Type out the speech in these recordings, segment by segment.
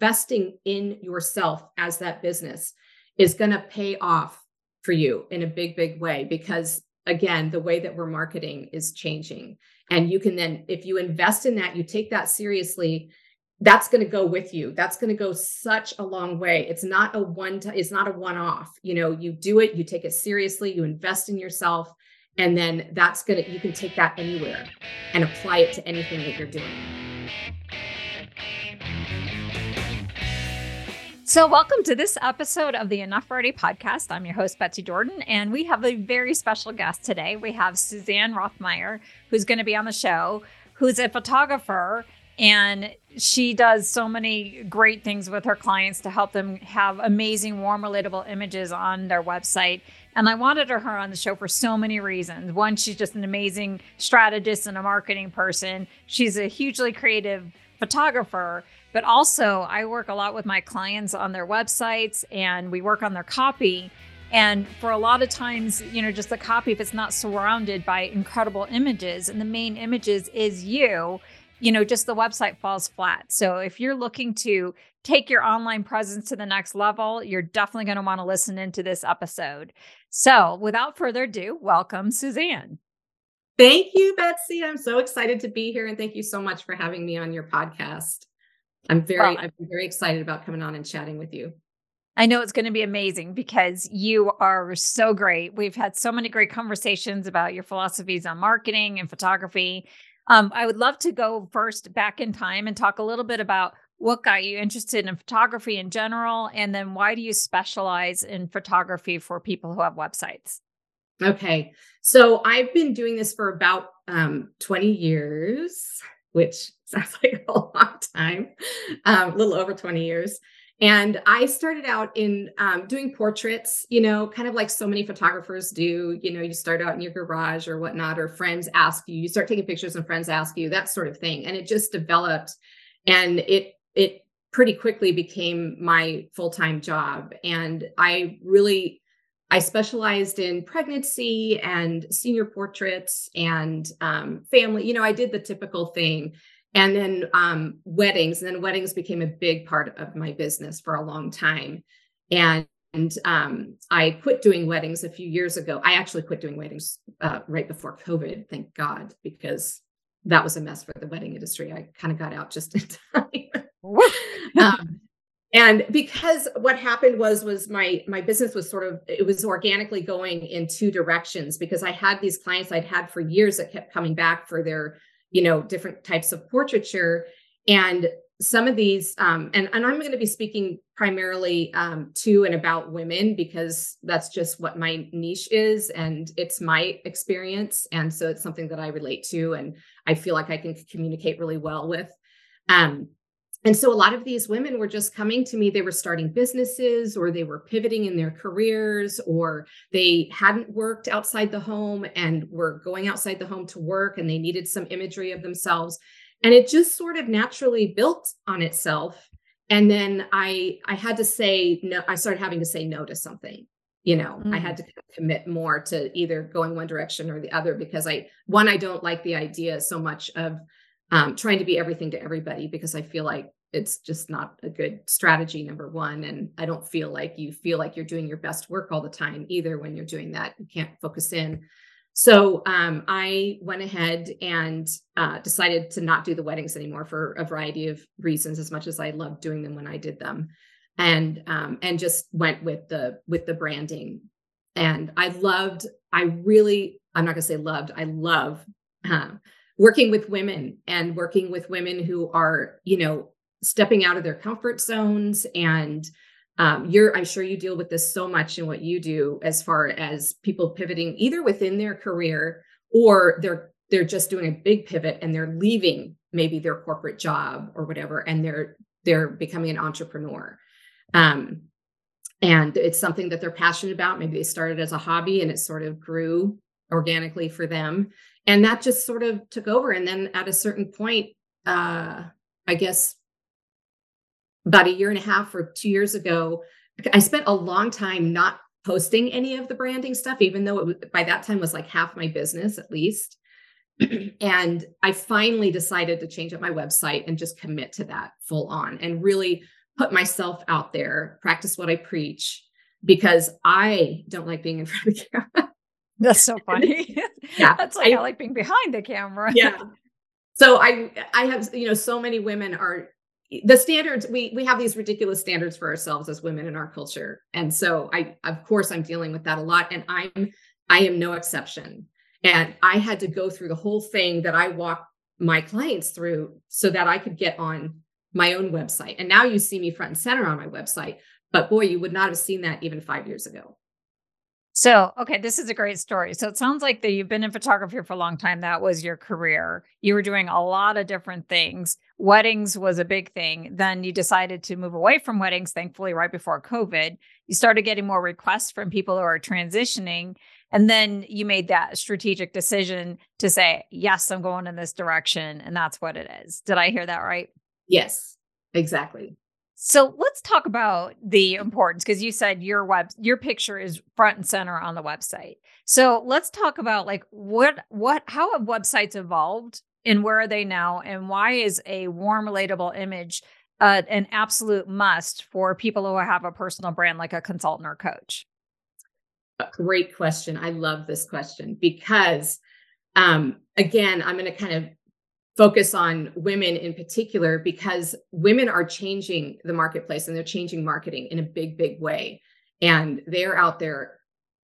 investing in yourself as that business is going to pay off for you in a big, big way, because again, the way that we're marketing is changing. And you can then, if you invest in that, you take that seriously, that's going to go with you. That's going to go such a long way. It's not a one-off, you know, you do it, you take it seriously, you invest in yourself, and then that's going to, you can take that anywhere and apply it to anything that you're doing. So welcome to this episode of the Enough Already podcast. I'm your host, Betsy Jordan, and we have a very special guest today. We have Suzanne Rothmeyer, who's going to be on the show, who's a photographer, and she does so many great things with her clients to help them have amazing, warm, relatable images on their website. And I wanted her on the show for so many reasons. One, she's just an amazing strategist and a marketing person. She's a hugely creative photographer. But also, I work a lot with my clients on their websites, and we work on their copy. And for a lot of times, you know, just the copy, if it's not surrounded by incredible images, and the main images is you, you know, just the website falls flat. So if you're looking to take your online presence to the next level, you're definitely going to want to listen into this episode. So without further ado, welcome, Suzanne. Thank you, Betsy. I'm so excited to be here, and thank you so much for having me on your podcast. I'm very excited about coming on and chatting with you. I know it's going to be amazing because you are so great. We've had so many great conversations about your philosophies on marketing and photography. I would love to go first back in time and talk a little bit about what got you interested in photography in general, and then why do you specialize in photography for people who have websites? Okay. So I've been doing this for about 20 years, which sounds like a long time, a little over 20 years. And I started out in doing portraits, you know, kind of like so many photographers do. You know, you start out in your garage or whatnot, or friends ask you, you start taking pictures and friends ask you, that sort of thing. And it just developed, and it pretty quickly became my full-time job. And I specialized in pregnancy and senior portraits and family. You know, I did the typical thing, and then weddings. And then weddings became a big part of my business for a long time. And I quit doing weddings a few years ago. I actually quit doing weddings right before COVID, thank God, because that was a mess for the wedding industry. I kind of got out just in time. And because what happened was my business was sort of, it was organically going in two directions, because I had these clients I'd had for years that kept coming back for their, you know, different types of portraiture. And some of these, and I'm going to be speaking primarily to and about women, because that's just what my niche is, and it's my experience. And so it's something that I relate to, and I feel like I can communicate really well with. And so a lot of these women were just coming to me. They were starting businesses, or they were pivoting in their careers, or they hadn't worked outside the home and were going outside the home to work, and they needed some imagery of themselves. And it just sort of naturally built on itself. And then I had to say no. I started having to say no to something. You know, I had to commit more to either going one direction or the other, because I don't like the idea so much of trying to be everything to everybody, because I feel like it's just not a good strategy, number one. And I don't feel like you're doing your best work all the time either. When you're doing that, you can't focus in. So I went ahead and decided to not do the weddings anymore for a variety of reasons, as much as I loved doing them when I did them, and just went with the branding. And I love working with women, and working with women who are, you know, stepping out of their comfort zones. And I'm sure you deal with this so much in what you do, as far as people pivoting either within their career, or they're just doing a big pivot and they're leaving maybe their corporate job or whatever, and they're becoming an entrepreneur. And it's something that they're passionate about. Maybe they started as a hobby and it sort of grew organically for them. And that just sort of took over. And then at a certain point, I guess about a year and a half or 2 years ago, I spent a long time not posting any of the branding stuff, even though it by that time was like half my business at least. And I finally decided to change up my website and just commit to that full on, and really put myself out there, practice what I preach, because I don't like being in front of the camera. That's so funny. Yeah. That's like, I like being behind the camera. Yeah. So I have, you know, so many women are, the standards, we have these ridiculous standards for ourselves as women in our culture. And so of course I'm dealing with that a lot, and I am no exception. And I had to go through the whole thing that I walk my clients through so that I could get on my own website. And now you see me front and center on my website, but boy, you would not have seen that even 5 years ago. So, okay, this is a great story. So it sounds like that you've been in photography for a long time. That was your career. You were doing a lot of different things. Weddings was a big thing. Then you decided to move away from weddings, thankfully, right before COVID. You started getting more requests from people who are transitioning. And then you made that strategic decision to say, yes, I'm going in this direction. And that's what it is. Did I hear that right? Yes, exactly. So let's talk about the importance, because you said your picture is front and center on the website. So let's talk about like how have websites evolved and where are they now, and why is a warm, relatable image an absolute must for people who have a personal brand like a consultant or coach? A great question. I love this question because, again, I'm going to kind of focus on women in particular, because women are changing the marketplace and they're changing marketing in a big, big way. And they're out there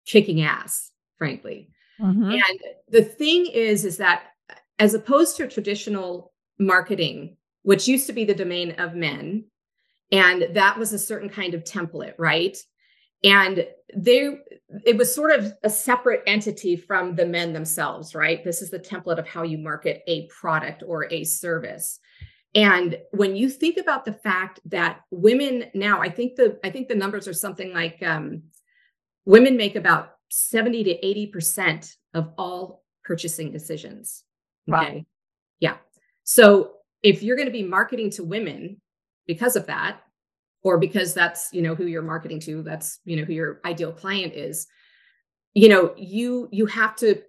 kicking ass, frankly. Mm-hmm. And the thing is that as opposed to traditional marketing, which used to be the domain of men, and that was a certain kind of template, right? And it was sort of a separate entity from the men themselves, right? This is the template of how you market a product or a service. And when you think about the fact that women now, I think the numbers are something like women make about 70 to 80% of all purchasing decisions. Okay. Wow. Yeah. So if you're going to be marketing to women because of that, or because that's, you know, who you're marketing to, that's, you know, who your ideal client is, you know, you have to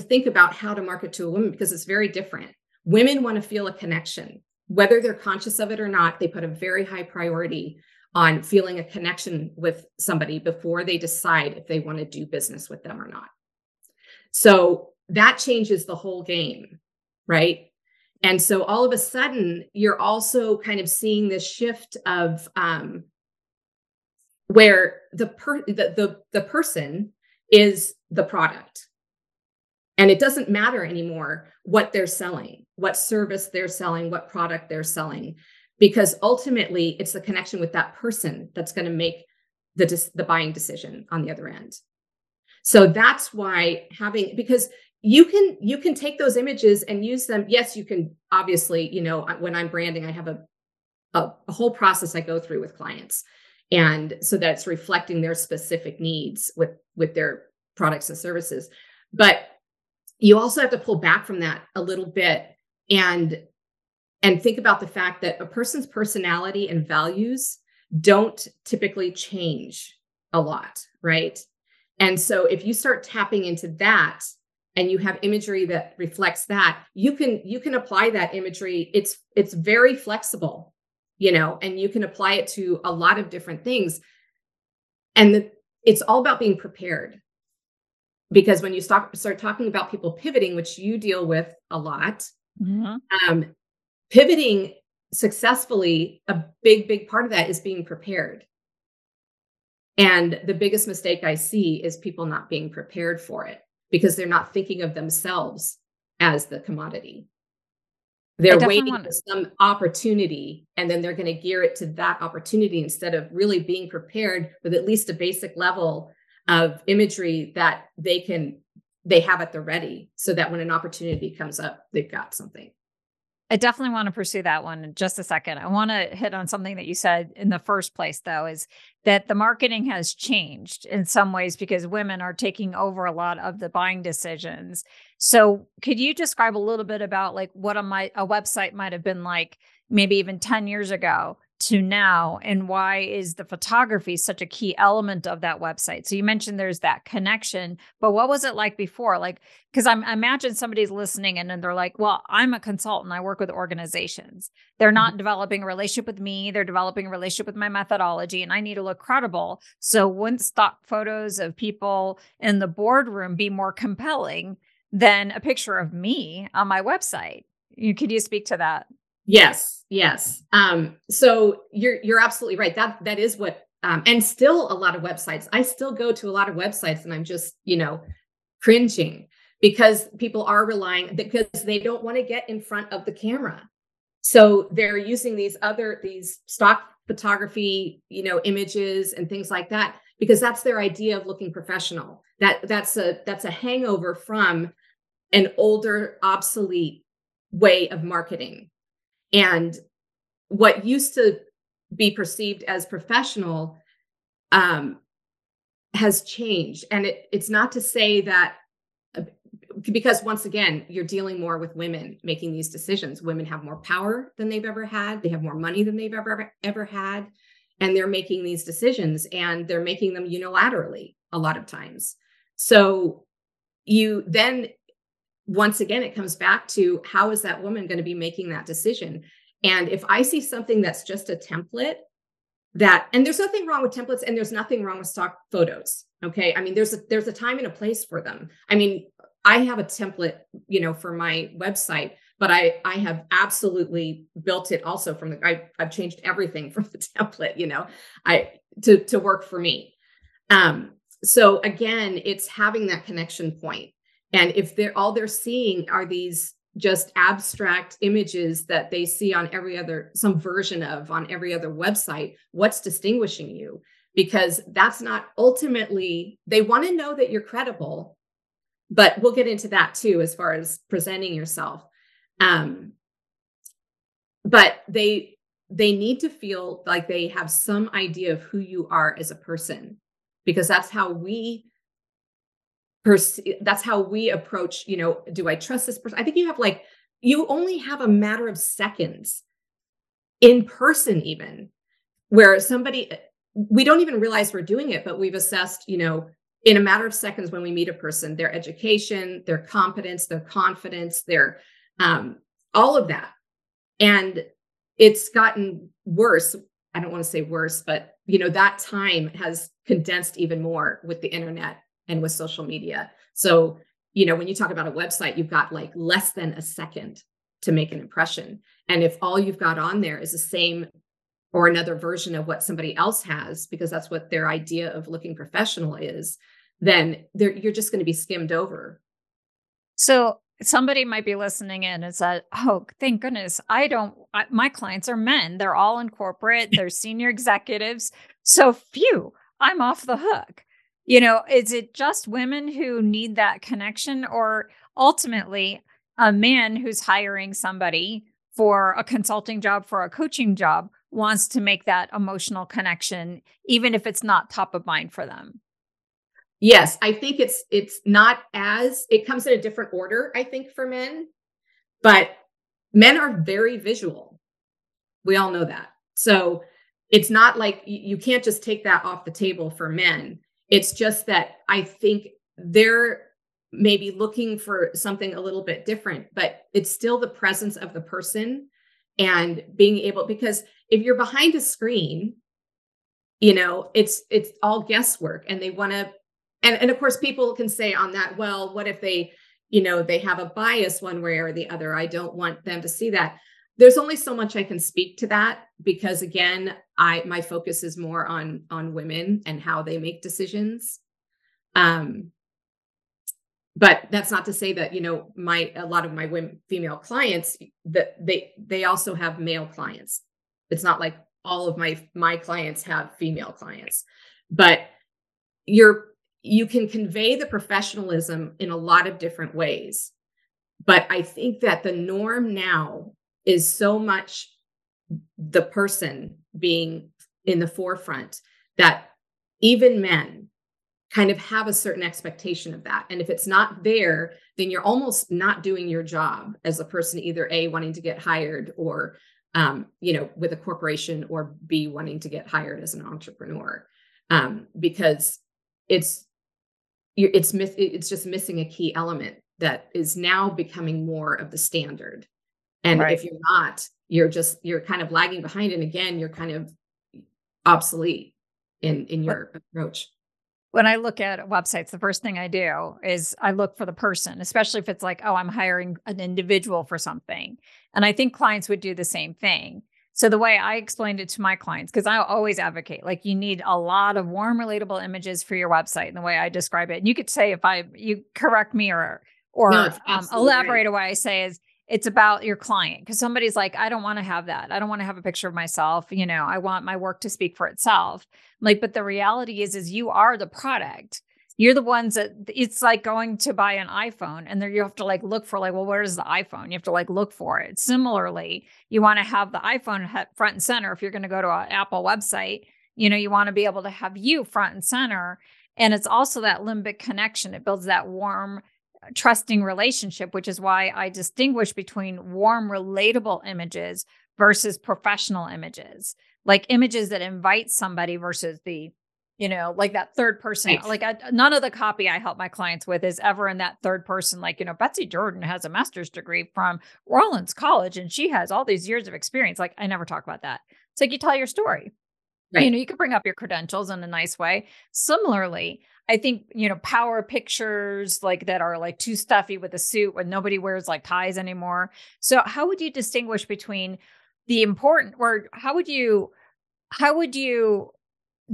think about how to market to a woman, because it's very different. Women want to feel a connection, whether they're conscious of it or not. They put a very high priority on feeling a connection with somebody before they decide if they want to do business with them or not. So that changes the whole game, right? And so all of a sudden, you're also kind of seeing this shift of where the person is the product. And it doesn't matter anymore what they're selling, what service they're selling, what product they're selling, because ultimately it's the connection with that person that's going to make the buying decision on the other end. So that's why because you can take those images and use them. Yes, you can, obviously, you know, when I'm branding, I have a whole process I go through with clients, and so that it's reflecting their specific needs with their products and services. But you also have to pull back from that a little bit and think about the fact that a person's personality and values don't typically change a lot, right? And so if you start tapping into that, and you have imagery that reflects that, you can apply that imagery. It's very flexible, you know, and you can apply it to a lot of different things. And it's all about being prepared, because when you start talking about people pivoting, which you deal with a lot, mm-hmm. Pivoting successfully, a big, big part of that is being prepared. And the biggest mistake I see is people not being prepared for it, because they're not thinking of themselves as the commodity. They're waiting for some opportunity, and then they're going to gear it to that opportunity instead of really being prepared with at least a basic level of imagery that they have at the ready, so that when an opportunity comes up, they've got something. I definitely want to pursue that one in just a second. I want to hit on something that you said in the first place, though, is that the marketing has changed in some ways because women are taking over a lot of the buying decisions. So could you describe a little bit about like what a website might have been like maybe even 10 years ago to now, and why is the photography such a key element of that website? So you mentioned there's that connection, but what was it like before? Like, because I imagine somebody's listening and then they're like, well, I'm a consultant. I work with organizations. They're not developing a relationship with me. They're developing a relationship with my methodology, and I need to look credible. So wouldn't stock photos of people in the boardroom be more compelling than a picture of me on my website? Could you speak to that? Yes. So you're absolutely right. That is what, and still a lot of websites, I still go to a lot of websites and I'm just, cringing because people are relying, because they don't want to get in front of the camera. So they're using these stock photography, images and things like that, because that's their idea of looking professional. That's a hangover from an older, obsolete way of marketing. And what used to be perceived as professional has changed. And it's not to say that, because once again, you're dealing more with women making these decisions. Women have more power than they've ever had. They have more money than they've ever had. And they're making these decisions, and they're making them unilaterally a lot of times. So once again, it comes back to, how is that woman going to be making that decision? And if I see something that's just a template, and there's nothing wrong with templates, and there's nothing wrong with stock photos. Okay. I mean, there's a time and a place for them. I mean, I have a template, for my website, but I have absolutely built it also from I've changed everything from the template, to work for me. So again, it's having that connection point. And if they're seeing are these just abstract images that they see on every other website, what's distinguishing you? Because that's not ultimately, they want to know that you're credible, but we'll get into that too, as far as presenting yourself. But they need to feel like they have some idea of who you are as a person, because that's how we approach, do I trust this person? I think you only have a matter of seconds in person, even where we don't even realize we're doing it, but we've assessed, in a matter of seconds when we meet a person, their education, their competence, their confidence, their, all of that. And it's gotten worse. I don't want to say worse, but that time has condensed even more with the internet and with social media. So, when you talk about a website, you've got less than a second to make an impression. And if all you've got on there is the same or another version of what somebody else has, because that's what their idea of looking professional is, then you're just going to be skimmed over. So somebody might be listening in and said, oh, thank goodness, my clients are men. They're all in corporate. They're senior executives. So phew, I'm off the hook. Is it just women who need that connection, or ultimately a man who's hiring somebody for a consulting job, for a coaching job, wants to make that emotional connection, even if it's not top of mind for them? Yes, I think it's not as, it comes in a different order, I think, for men, but men are very visual. We all know that. So it's not like you can't just take that off the table for men. It's just that I think they're maybe looking for something a little bit different, but it's still the presence of the person and being able, because if you're behind a screen, it's all guesswork, and they want to, and of course people can say on that, well, what if they, they have a bias one way or the other? I don't want them to see that. There's only so much I can speak to that, because again, my focus is more on women and how they make decisions. But that's not to say that, a lot of my female clients, that they also have male clients. It's not like all of my clients have female clients, but you can convey the professionalism in a lot of different ways. But I think that the norm now is so much the person being in the forefront that even men kind of have a certain expectation of that. And if it's not there, then you're almost not doing your job as a person, either wanting to get hired or with a corporation or B, wanting to get hired as an entrepreneur, because it's just missing a key element that is now becoming more of the standard. And right. if you're not, you're kind of lagging behind. And again, you're kind of obsolete in your approach. When I look at websites, the first thing I do is I look for the person, especially if it's like, oh, I'm hiring an individual for something. And I think clients would do the same thing. So the way I explained it to my clients, because I always advocate, like you need a lot of warm, relatable images for your website. And the way I describe it, and you could say if you correct me or no, elaborate on what I say is it's about your client. Because somebody's like, I don't want to have that. I don't want to have a picture of myself. You know, I want my work to speak for itself. I'm like, but the reality is you are the product. You're the ones that it's like going to buy an iPhone and there you have to like look for like, well, where's the iPhone? You have to like look for it. Similarly, you want to have the iPhone front and center. If you're going to go to an Apple website, you know, you want to be able to have you front and center. And it's also that limbic connection. It builds that warm, trusting relationship, which is why I distinguish between warm, relatable images versus professional images, like images that invite somebody versus the, you know, like that third person. Thanks. Like none of the copy I help my clients with is ever in that third person. Like, you know, Betsy Jordan has a master's degree from Rollins College and she has all these years of experience. Like I never talk about that. It's like you tell your story. Right. You know, you can bring up your credentials in a nice way. Similarly, I think, you know, power pictures like that are like too stuffy with a suit when nobody wears like ties anymore. So how would you distinguish between the important, or how would you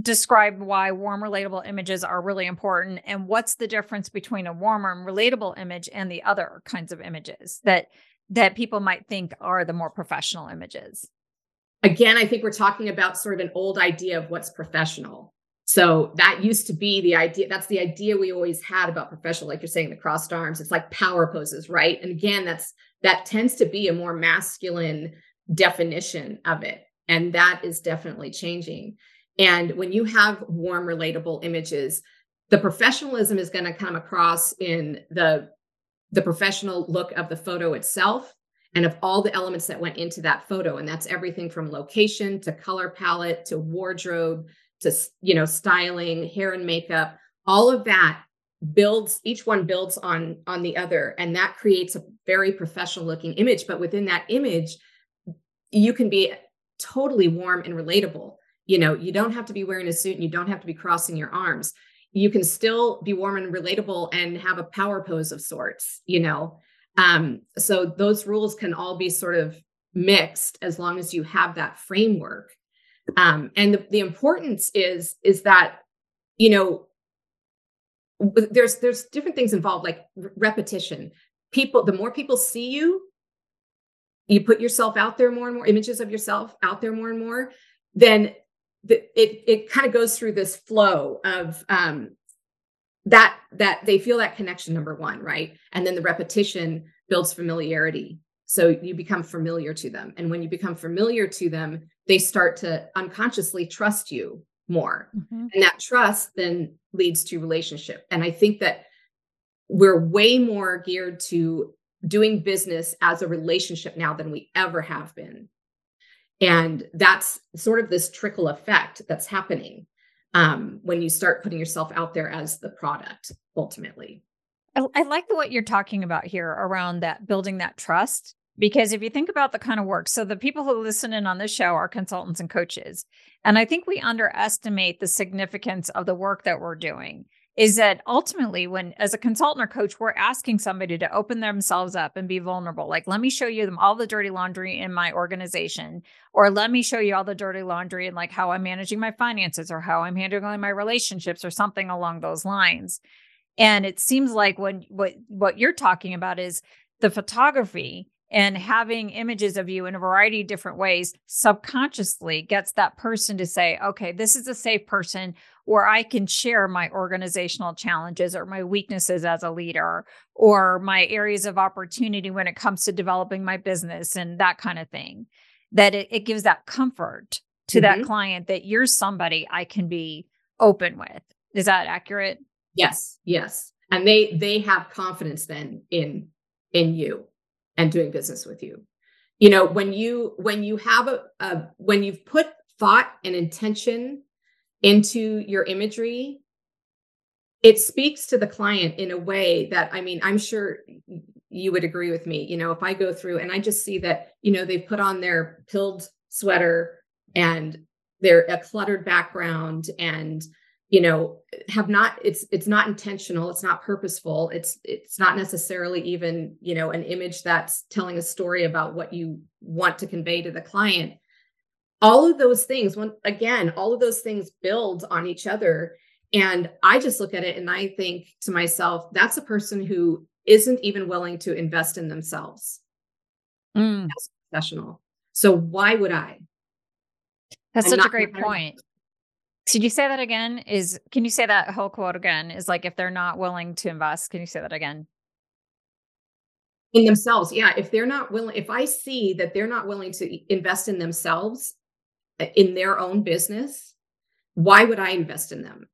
describe why warm, relatable images are really important? And what's the difference between a warmer and relatable image and the other kinds of images that people might think are the more professional images? Again, I think we're talking about sort of an old idea of what's professional. So that used to be the idea. That's the idea we always had about professional, like you're saying, the crossed arms. It's like power poses, right? And again, that tends to be a more masculine definition of it. And that is definitely changing. And when you have warm, relatable images, the professionalism is going to come across in the professional look of the photo itself and of all the elements that went into that photo. And that's everything from location to color palette to wardrobe to, you know, styling, hair and makeup. All of that each one builds on the other. And that creates a very professional looking image. But within that image, you can be totally warm and relatable. You know, you don't have to be wearing a suit and you don't have to be crossing your arms. You can still be warm and relatable and have a power pose of sorts, you know. So those rules can all be sort of mixed as long as you have that framework. And the importance is that, you know, there's different things involved, like repetition. The more people see you, you put yourself out there more and more, images of yourself out there more and more, then it kind of goes through this flow of that they feel that connection, number one, right? And then the repetition builds familiarity. So you become familiar to them. And when you become familiar to them, they start to unconsciously trust you more. Mm-hmm. And that trust then leads to relationship. And I think that we're way more geared to doing business as a relationship now than we ever have been. And that's sort of this trickle effect that's happening when you start putting yourself out there as the product, ultimately. I like what you're talking about here around that, building that trust, because if you think about the kind of work, so the people who listen in on this show are consultants and coaches. And I think we underestimate the significance of the work that we're doing. Is that ultimately when, as a consultant or coach, we're asking somebody to open themselves up and be vulnerable. Like, let me show you all the dirty laundry in my organization, or let me show you all the dirty laundry in like how I'm managing my finances or how I'm handling my relationships or something along those lines. And it seems like when what you're talking about is the photography and having images of you in a variety of different ways subconsciously gets that person to say, okay, this is a safe person where I can share my organizational challenges or my weaknesses as a leader or my areas of opportunity when it comes to developing my business and that kind of thing, that it gives that comfort to mm-hmm. that client that you're somebody I can be open with. Is that accurate? Yes. Yes. And they have confidence then in you and doing business with you. You know, when you've put thought and intention into your imagery, it speaks to the client in a way that, I mean, I'm sure you would agree with me. You know, if I go through and I just see that, you know, they put on their pilled sweater and they're a cluttered background and, you know, it's not intentional. It's not purposeful. It's not necessarily even, you know, an image that's telling a story about what you want to convey to the client. All of those things, all of those things build on each other. And I just look at it and I think to myself, that's a person who isn't even willing to invest in themselves as a professional. So why would I? That's such a great point. Did you say that again? Can you say that whole quote again? Is like, if they're not willing to invest, can you say that again? In themselves. Yeah. If they're not willing, if I see that they're not willing to invest in themselves, in their own business, why would I invest in them?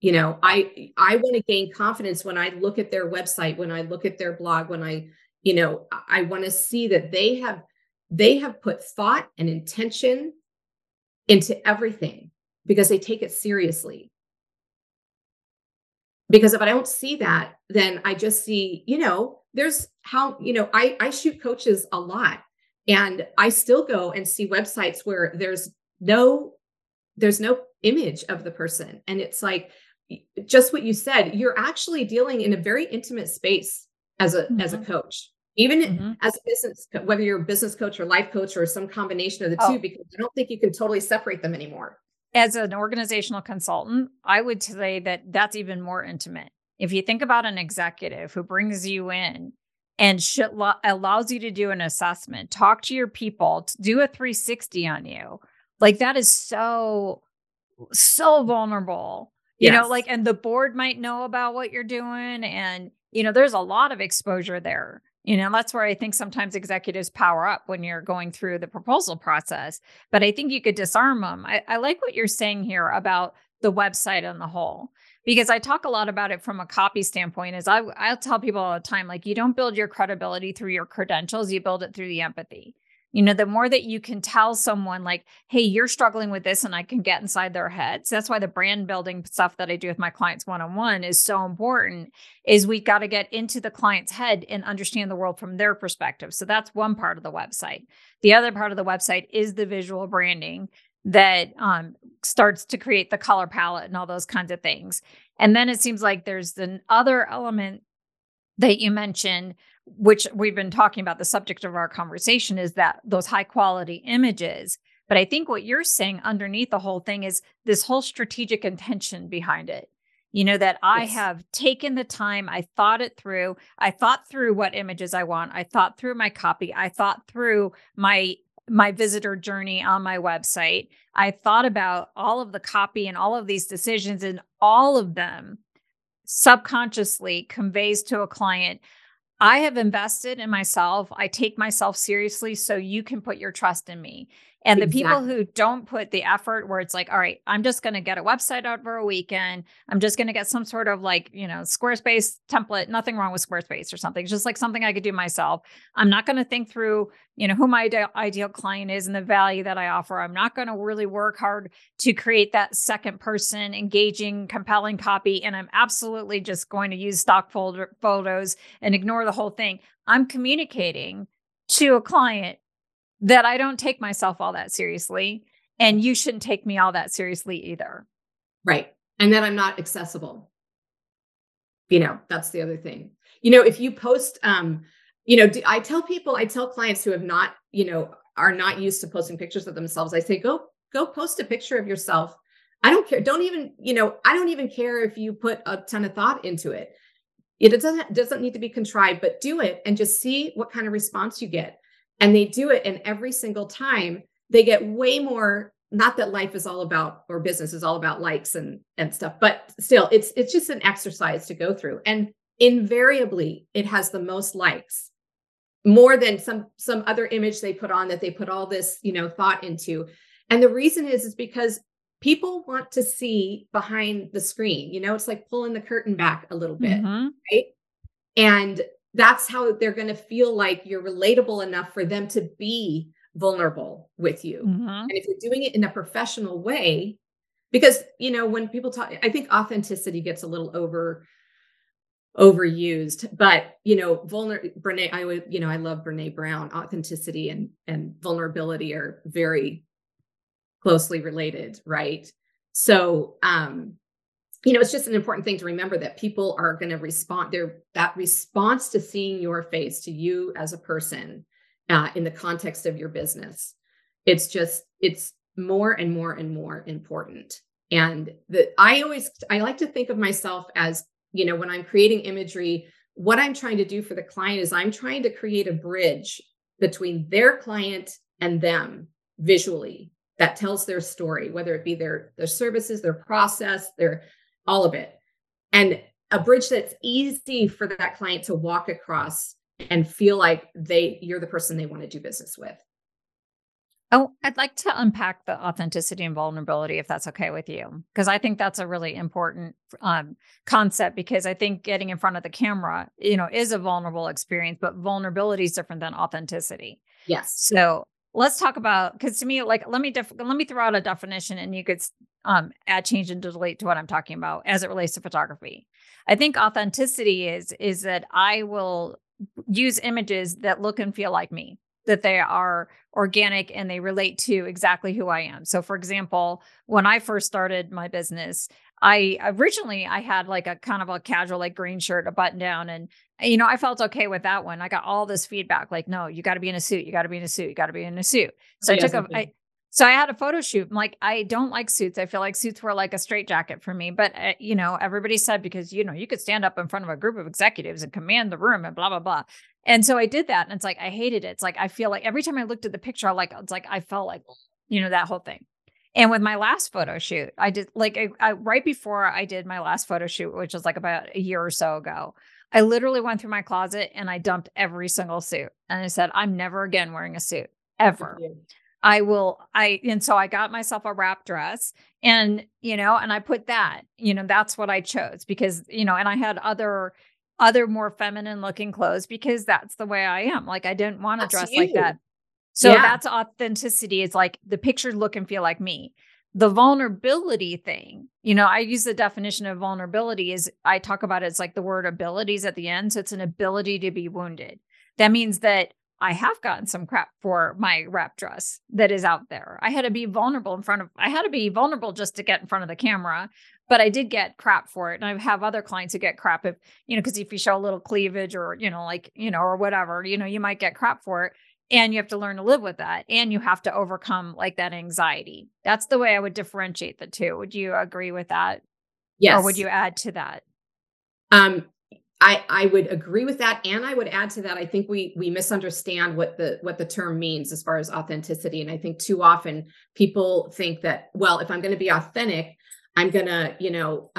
You know, I want to gain confidence when I look at their website, when I look at their blog, when I, you know, I want to see that they have put thought and intention into everything because they take it seriously. Because if I don't see that, then I just see, you know, I shoot coaches a lot and I still go and see websites where there's no image of the person. And it's like, just what you said, you're actually dealing in a very intimate space as a coach, even as a business, whether you're a business coach or life coach or some combination of the two, because I don't think you can totally separate them anymore. As an organizational consultant, I would say that that's even more intimate. If you think about an executive who brings you in and allows you to do an assessment, talk to your people, to do a 360 on you, like that is so vulnerable, you know, like, and the board might know about what you're doing. And, you know, there's a lot of exposure there. You know, that's where I think sometimes executives power up when you're going through the proposal process, but I think you could disarm them. I like what you're saying here about the website on the whole, because I talk a lot about it from a copy standpoint. Is I'll tell people all the time, like, you don't build your credibility through your credentials, you build it through the empathy. You know, the more that you can tell someone like, hey, you're struggling with this and I can get inside their heads. That's why the brand building stuff that I do with my clients one-on-one is so important, is we got to get into the client's head and understand the world from their perspective. So that's one part of the website. The other part of the website is the visual branding that starts to create the color palette and all those kinds of things. And then it seems like there's an other element that you mentioned, which we've been talking about, the subject of our conversation is that those high quality images. But I think what you're saying underneath the whole thing is this whole strategic intention behind it. You know, that I have taken the time, I thought it through, I thought through what images I want, I thought through my copy, I thought through my visitor journey on my website. I thought about all of the copy and all of these decisions, and all of them subconsciously conveys to a client, I have invested in myself. I take myself seriously, so you can put your trust in me. And the people who don't put the effort, where it's like, all right, I'm just going to get a website out for a weekend. I'm just going to get some sort of like, you know, Squarespace template, nothing wrong with Squarespace or something, just like something I could do myself. I'm not going to think through, you know, who my ideal client is and the value that I offer. I'm not going to really work hard to create that second person, engaging, compelling copy. And I'm absolutely just going to use stock photos and ignore the whole thing. I'm communicating to a client that I don't take myself all that seriously, and you shouldn't take me all that seriously either. Right. And that I'm not accessible. You know, that's the other thing. You know, if you post, you know, I tell clients who have not, you know, are not used to posting pictures of themselves, I say, go post a picture of yourself. I don't care. Don't even, you know, I don't even care if you put a ton of thought into it. It doesn't need to be contrived, but do it and just see what kind of response you get. And they do it. And every single time they get way more, not that life is all about, or business is all about likes and stuff, but still it's just an exercise to go through. And invariably it has the most likes, more than some other image they put on that they put all this, you know, thought into. And the reason is because people want to see behind the screen. You know, it's like pulling the curtain back a little bit, right? And that's how they're going to feel like you're relatable enough for them to be vulnerable with you. Mm-hmm. And if you're doing it in a professional way, because, you know, when people talk, I think authenticity gets a little overused, but, you know, I love Brene Brown. Authenticity and vulnerability are very closely related. Right. So, you know, it's just an important thing to remember that people are going to respond. That response to seeing your face, to you as a person, in the context of your business, it's more and more and more important. And I like to think of myself as, you know, when I'm creating imagery, what I'm trying to do for the client is I'm trying to create a bridge between their client and them visually that tells their story, whether it be their services, their process, their all of it. And a bridge that's easy for that client to walk across and feel like you're the person they want to do business with. Oh, I'd like to unpack the authenticity and vulnerability, if that's okay with you, because I think that's a really important concept, because I think getting in front of the camera, you know, is a vulnerable experience, but vulnerability is different than authenticity. Yes. So let's talk about, because to me, like, let me throw out a definition and you could add, change, and delete to what I'm talking about as it relates to photography. I think authenticity is that I will use images that look and feel like me, that they are organic and they relate to exactly who I am. So for example, when I first started my business, I had like a kind of a casual, like green shirt, a button down. And, you know, I felt okay with that one. I got all this feedback, like, no, you got to be in a suit. You got to be in a suit. You got to be in a suit. So I had a photo shoot. I'm like, I don't like suits. I feel like suits were like a straitjacket for me. But, you know, everybody said, because, you know, you could stand up in front of a group of executives and command the room and blah, blah, blah. And so I did that. And it's like, I hated it. It's like, I feel like every time I looked at the picture, I felt like, you know, that whole thing. And with my last photo shoot, I did right before I did my last photo shoot, which was like about a year or so ago, I literally went through my closet and I dumped every single suit. And I said, I'm never again wearing a suit, ever. And so I got myself a wrap dress and, you know, and I put that, you know, that's what I chose because, you know, and I had other more feminine looking clothes because that's the way I am. Like, I didn't want to dress like that. So that's authenticity. It's like the pictures look and feel like me. The vulnerability thing, you know, I use the definition of vulnerability is I talk about it as like the word abilities at the end. So it's an ability to be wounded. That means that I have gotten some crap for my wrap dress that is out there. I had to be vulnerable just to get in front of the camera, but I did get crap for it. And I have other clients who get crap if, you know, because if you show a little cleavage or, you know, like, you know, or whatever, you know, you might get crap for it. And you have to learn to live with that. And you have to overcome like that anxiety. That's the way I would differentiate the two. Would you agree with that? Yes. Or would you add to that? I would agree with that. And I would add to that. I think we misunderstand what the term means as far as authenticity. And I think too often people think that, well, if I'm going to be authentic, I'm going to, you know,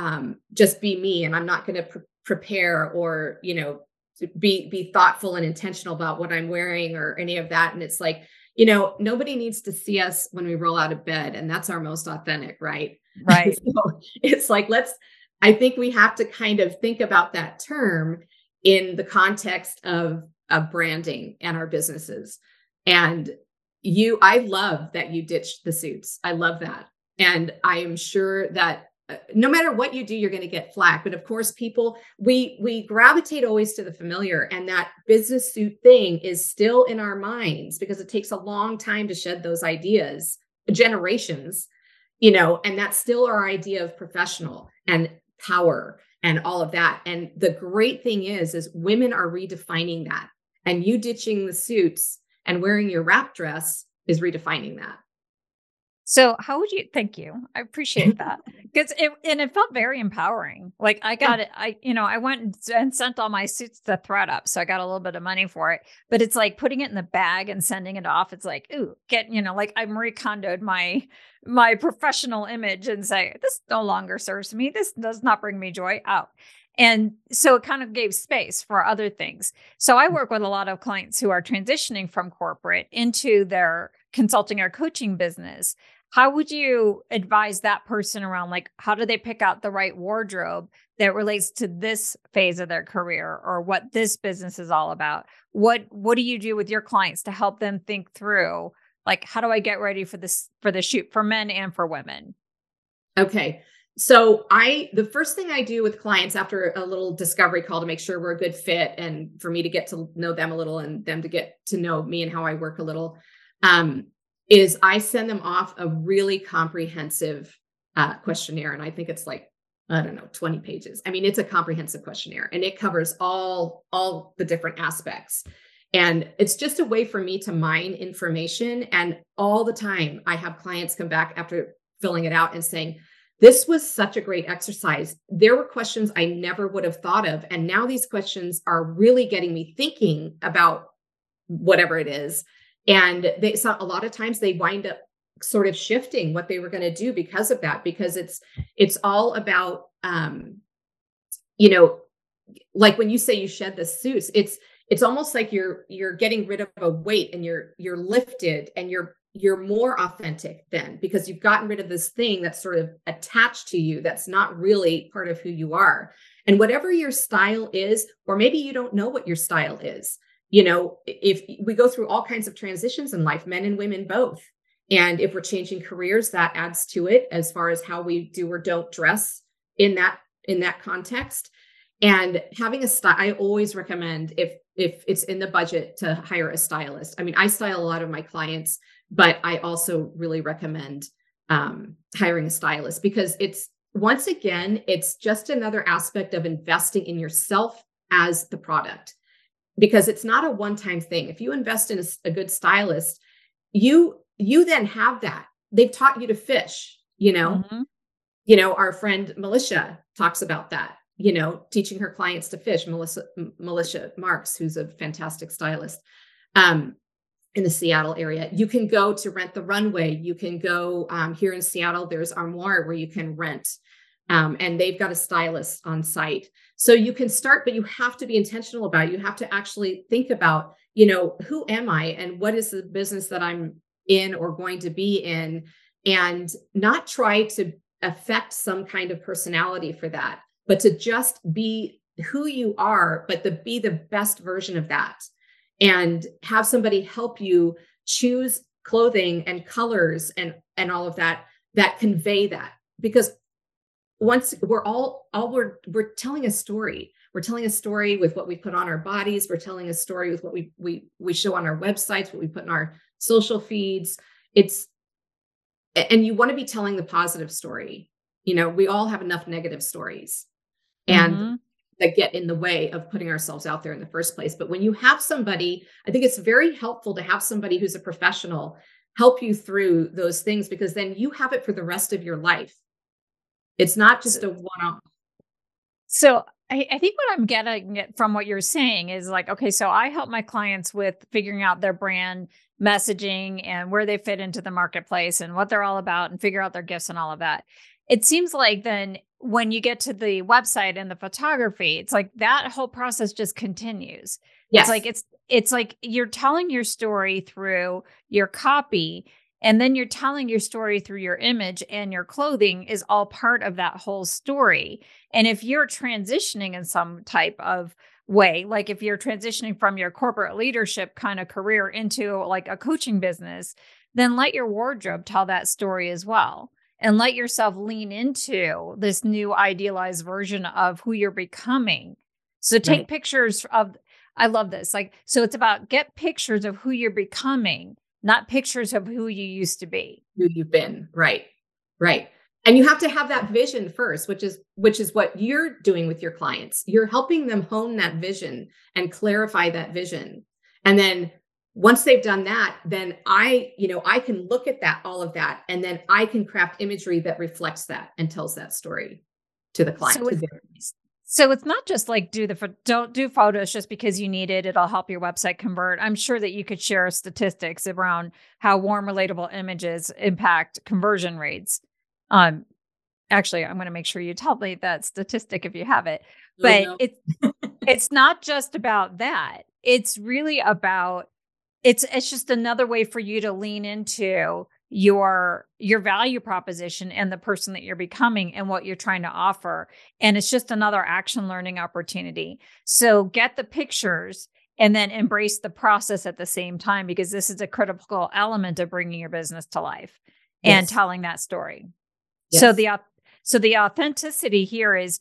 just be me and I'm not going to prepare or, you know, be thoughtful and intentional about what I'm wearing or any of that. And it's like, you know, nobody needs to see us when we roll out of bed, and that's our most authentic, right? Right. So it's like, I think we have to kind of think about that term in the context of branding and our businesses. And I love that you ditched the suits. I love that. And I am sure that no matter what you do, you're going to get flack. But of course, people, we gravitate always to the familiar, and that business suit thing is still in our minds because it takes a long time to shed those ideas, generations, you know, and that's still our idea of professional and power and all of that. And the great thing is women are redefining that, and you ditching the suits and wearing your wrap dress is redefining that. So thank you. I appreciate that. Cause it felt very empowering. Like I got it. I went and sent all my suits to ThredUp. So I got a little bit of money for it, but it's like putting it in the bag and sending it off. It's like, ooh, like I Marie Kondo'd my professional image and say, this no longer serves me. This does not bring me joy out. And so it kind of gave space for other things. So I work with a lot of clients who are transitioning from corporate into their consulting or coaching business. How would you advise that person around, like, how do they pick out the right wardrobe that relates to this phase of their career or what this business is all about? What do you do with your clients to help them think through, like, how do I get ready for this, for the shoot, for men and for women? Okay. So the first thing I do with clients after a little discovery call to make sure we're a good fit and for me to get to know them a little and them to get to know me and how I work a little, is I send them off a really comprehensive questionnaire. And I think it's like, I don't know, 20 pages. I mean, it's a comprehensive questionnaire and it covers all the different aspects. And it's just a way for me to mine information. And all the time I have clients come back after filling it out and saying, this was such a great exercise. There were questions I never would have thought of. And now these questions are really getting me thinking about whatever it is. And they saw a lot of times they wind up sort of shifting what they were going to do because of that, because it's all about, you know, like when you say you shed the suits, it's almost like you're getting rid of a weight and you're lifted and you're more authentic then because you've gotten rid of this thing that's sort of attached to you. That's not really part of who you are. And whatever your style is, or maybe you don't know what your style is. You know, if we go through all kinds of transitions in life, men and women both. And if we're changing careers, that adds to it as far as how we do or don't dress in that context. And having a style, I always recommend if it's in the budget to hire a stylist. I mean, I style a lot of my clients, but I also really recommend hiring a stylist because it's just another aspect of investing in yourself as the product. Because it's not a one-time thing. If you invest in a good stylist, you then have that. They've taught you to fish, you know, mm-hmm. You know, our friend Melissa talks about that, you know, teaching her clients to fish, Melissa Marks, who's a fantastic stylist in the Seattle area. You can go to Rent the Runway. You can go here in Seattle, there's Armoire where you can rent. And they've got a stylist on site. So you can start, but you have to be intentional about it. You have to actually think about, you know, who am I and what is the business that I'm in or going to be in, and not try to affect some kind of personality for that, but to just be who you are, but to be the best version of that and have somebody help you choose clothing and colors and all of that convey that. Because once we're we're telling a story. We're telling a story with what we put on our bodies. We're telling a story with what we show on our websites, what we put in our social feeds. And you want to be telling the positive story. You know, we all have enough negative stories and that get in the way of putting ourselves out there in the first place. But when you have somebody, I think it's very helpful to have somebody who's a professional help you through those things, because then you have it for the rest of your life. It's not just a one-off. So I think what I'm getting from what you're saying is like, okay, so I help my clients with figuring out their brand messaging and where they fit into the marketplace and what they're all about and figure out their gifts and all of that. It seems like then when you get to the website and the photography, it's like that whole process just continues. Yes. It's like you're telling your story through your copy. And then you're telling your story through your image, and your clothing is all part of that whole story. And if you're transitioning in some type of way, like if you're transitioning from your corporate leadership kind of career into like a coaching business, then let your wardrobe tell that story as well. And let yourself lean into this new idealized version of who you're becoming. So take pictures of, I love this. Like, so it's about get pictures of who you're becoming, not pictures of who you used to be. Who you've been. Right. Right. And you have to have that vision first, which is what you're doing with your clients. You're helping them hone that vision and clarify that vision. And then once they've done that, then I can look at that, all of that, and then I can craft imagery that reflects that and tells that story to the client. So it's not just like don't do photos just because you need it. It'll help your website convert. I'm sure that you could share statistics around how warm, relatable images impact conversion rates. Actually, I'm going to make sure you tell me that statistic if you have it. But it's not just about that. It's really about it's just another way for you to lean into your value proposition and the person that you're becoming and what you're trying to offer. And it's just another action learning opportunity. So get the pictures and then embrace the process at the same time, because this is a critical element of bringing your business to life and telling that story. Yes. So the authenticity here is,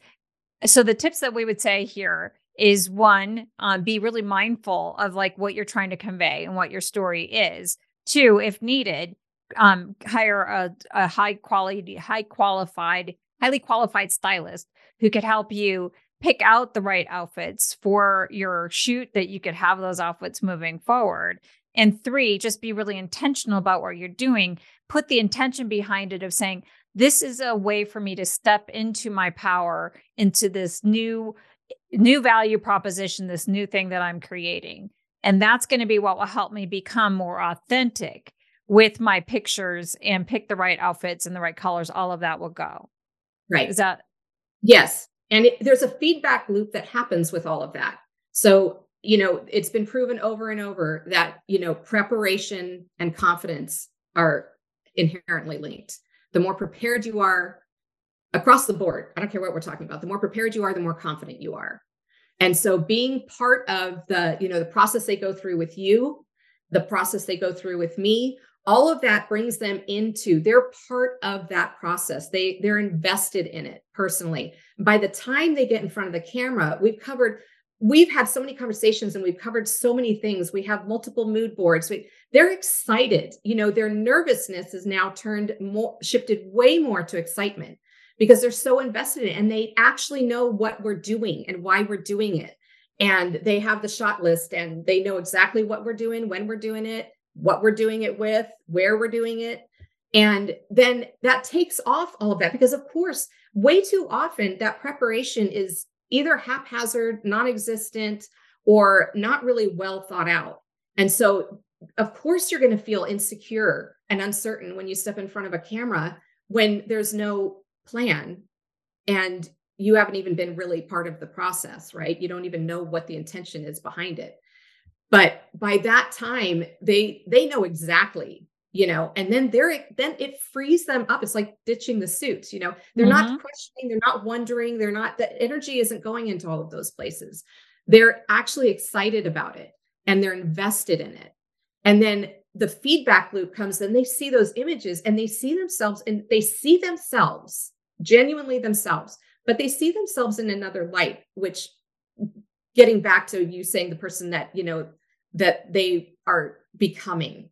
so the tips that we would say here is one, be really mindful of like what you're trying to convey and what your story is. Two, if needed, hire a highly qualified stylist who could help you pick out the right outfits for your shoot that you could have those outfits moving forward. And three, just be really intentional about what you're doing. Put the intention behind it of saying, this is a way for me to step into my power, into this new value proposition, this new thing that I'm creating. And that's going to be what will help me become more authentic with my pictures and pick the right outfits and the right colors. All of that will go. Right. Is that? Yes. And there's a feedback loop that happens with all of that. So, you know, it's been proven over and over that, you know, preparation and confidence are inherently linked. The more prepared you are across the board, I don't care what we're talking about, the more prepared you are, the more confident you are. And so being part of the, you know, the process they go through with you, the process they go through with me, all of that brings them into, they're part of that process. They're invested in it personally. By the time they get in front of the camera, we've had so many conversations and we've covered so many things. We have multiple mood boards. They're excited. You know, their nervousness is now shifted way more to excitement because they're so invested in it and they actually know what we're doing and why we're doing it. And they have the shot list and they know exactly what we're doing, when we're doing it, what we're doing it with, where we're doing it. And then that takes off all of that, because of course, way too often that preparation is either haphazard, non-existent, or not really well thought out. And so of course you're going to feel insecure and uncertain when you step in front of a camera, when there's no plan and you haven't even been really part of the process, right? You don't even know what the intention is behind it. But by that time, they know exactly, you know, and then it frees them up. It's like ditching the suits, you know, they're not questioning, they're not wondering, the energy isn't going into all of those places. They're actually excited about it and they're invested in it. And then the feedback loop comes, then they see those images and they see themselves, genuinely themselves, but they see themselves in another light, which, getting back to you saying the person that, you know, that they are becoming.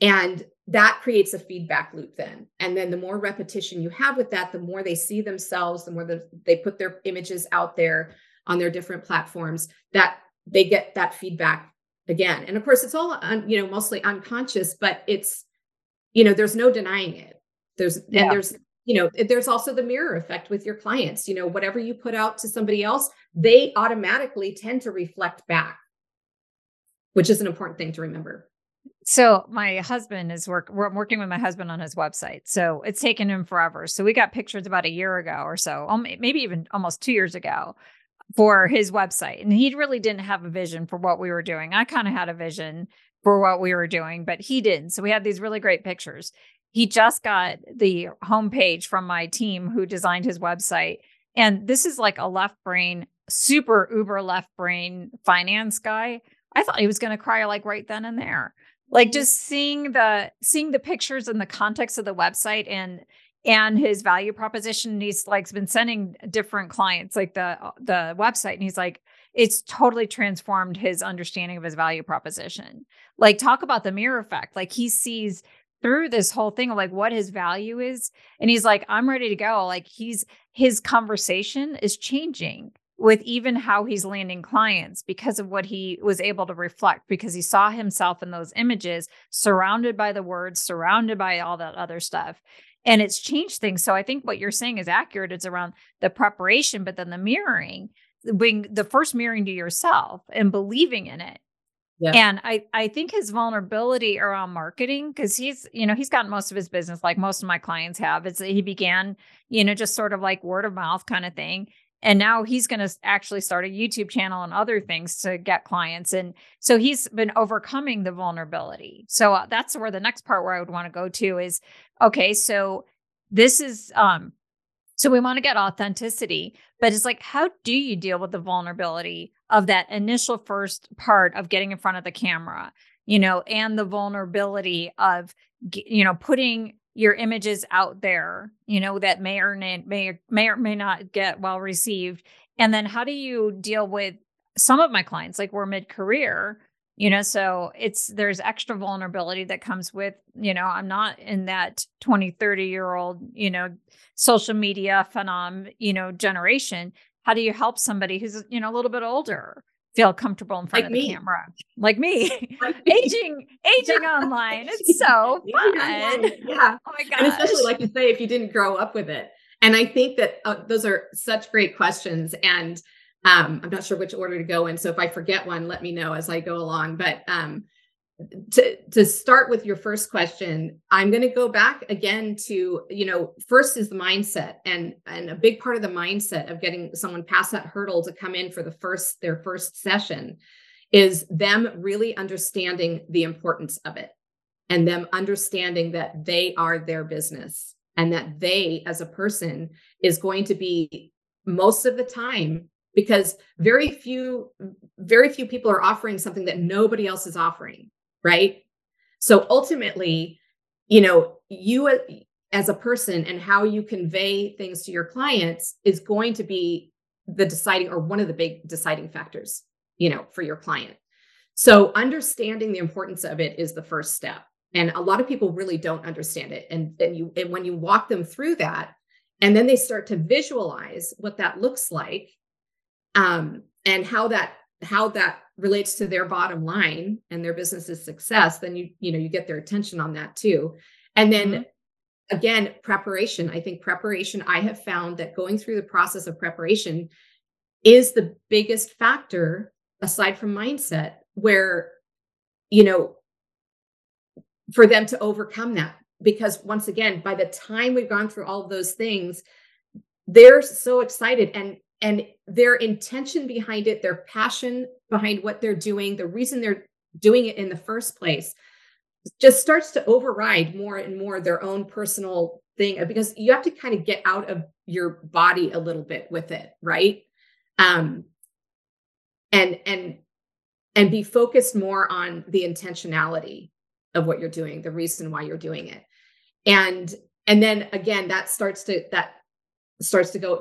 And that creates a feedback loop then. And then the more repetition you have with that, the more they see themselves, the more they put their images out there on their different platforms, that they get that feedback again. And of course, it's all, you know, mostly unconscious, but it's, you know, there's no denying it. You know, there's also the mirror effect with your clients. You know, whatever you put out to somebody else, they automatically tend to reflect back, which is an important thing to remember. So my husband I'm working with my husband on his website. So it's taken him forever. So we got pictures about a year ago or so, maybe even almost 2 years ago, for his website. And he really didn't have a vision for what we were doing. I kind of had a vision for what we were doing, but he didn't. So we had these really great pictures. He just got the homepage from my team who designed his website. And this is like a left brain, super uber left brain finance guy. I thought he was going to cry like right then and there. Like just seeing the pictures and the context of the website and his value proposition. And he's like been sending different clients like the website. And he's like, it's totally transformed his understanding of his value proposition. Like talk about the mirror effect. Like he sees through this whole thing of like what his value is. And he's like, I'm ready to go. Like his conversation is changing with even how he's landing clients because of what he was able to reflect, because he saw himself in those images surrounded by the words, surrounded by all that other stuff. And it's changed things. So I think what you're saying is accurate. It's around the preparation, but then the mirroring, being the first mirroring to yourself and believing in it. Yeah. And I think his vulnerability around marketing, because he's gotten most of his business, like most of my clients have, he began, you know, just sort of like word of mouth kind of thing. And now he's going to actually start a YouTube channel and other things to get clients. And so he's been overcoming the vulnerability. So that's where the next part where I would want to go to is, okay, so this is, so we want to get authenticity, but it's like, how do you deal with the vulnerability of that initial first part of getting in front of the camera, you know, and the vulnerability of, you know, putting your images out there, you know, that may or may not get well received. And then how do you deal with some of my clients, like we're mid-career, you know, so there's extra vulnerability that comes with, you know, I'm not in that 20, 30-year-old, you know, social media phenom, you know, generation. How do you help somebody who's, you know, a little bit older feel comfortable in front of the camera? Like me. Aging online. It's so fun. Yeah. Oh my God. And especially, like you say, if you didn't grow up with it. And I think that those are such great questions. And I'm not sure which order to go in. So if I forget one, let me know as I go along. But to start with your first question, I'm going to go back again to, you know, first is the mindset, and a big part of the mindset of getting someone past that hurdle to come in for their first session is them really understanding the importance of it and them understanding that they are their business and that they as a person is going to be most of the time, because very few people are offering something that nobody else is offering. Right. So ultimately, you know, you as a person and how you convey things to your clients is going to be the deciding, or one of the big deciding factors, you know, for your client. So understanding the importance of it is the first step. And a lot of people really don't understand it. And when you walk them through that, and then they start to visualize what that looks like, and how that relates to their bottom line and their business's success, then you get their attention on that too. And then again, preparation. I think preparation, I have found that going through the process of preparation is the biggest factor aside from mindset, where, you know, for them to overcome that. Because once again, by the time we've gone through all of those things, they're so excited, and their intention behind it, their passion behind what they're doing, the reason they're doing it in the first place, just starts to override more and more their own personal thing, because you have to kind of get out of your body a little bit with it, right? And be focused more on the intentionality of what you're doing, the reason why you're doing it. And then again, that starts to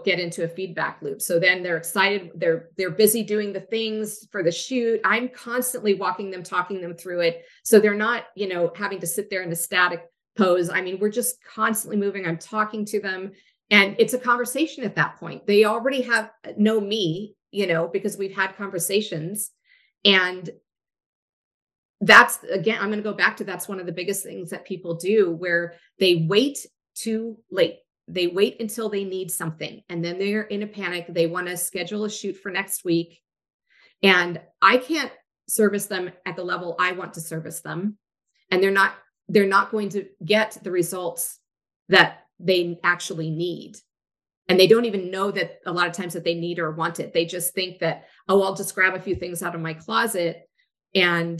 get into a feedback loop. So then they're excited. They're busy doing the things for the shoot. I'm constantly walking them, talking them through it. So they're not, you know, having to sit there in a static pose. I mean, we're just constantly moving. I'm talking to them, and it's a conversation at that point. They already know me, you know, because we've had conversations. And that's, again, I'm going to go back to, that's one of the biggest things that people do, where they wait too late. They wait until they need something, and then they're in a panic. They want to schedule a shoot for next week, and I can't service them at the level I want to service them. And they're not going to get the results that they actually need. And they don't even know that a lot of times that they need or want it. They just think that, oh, I'll just grab a few things out of my closet. And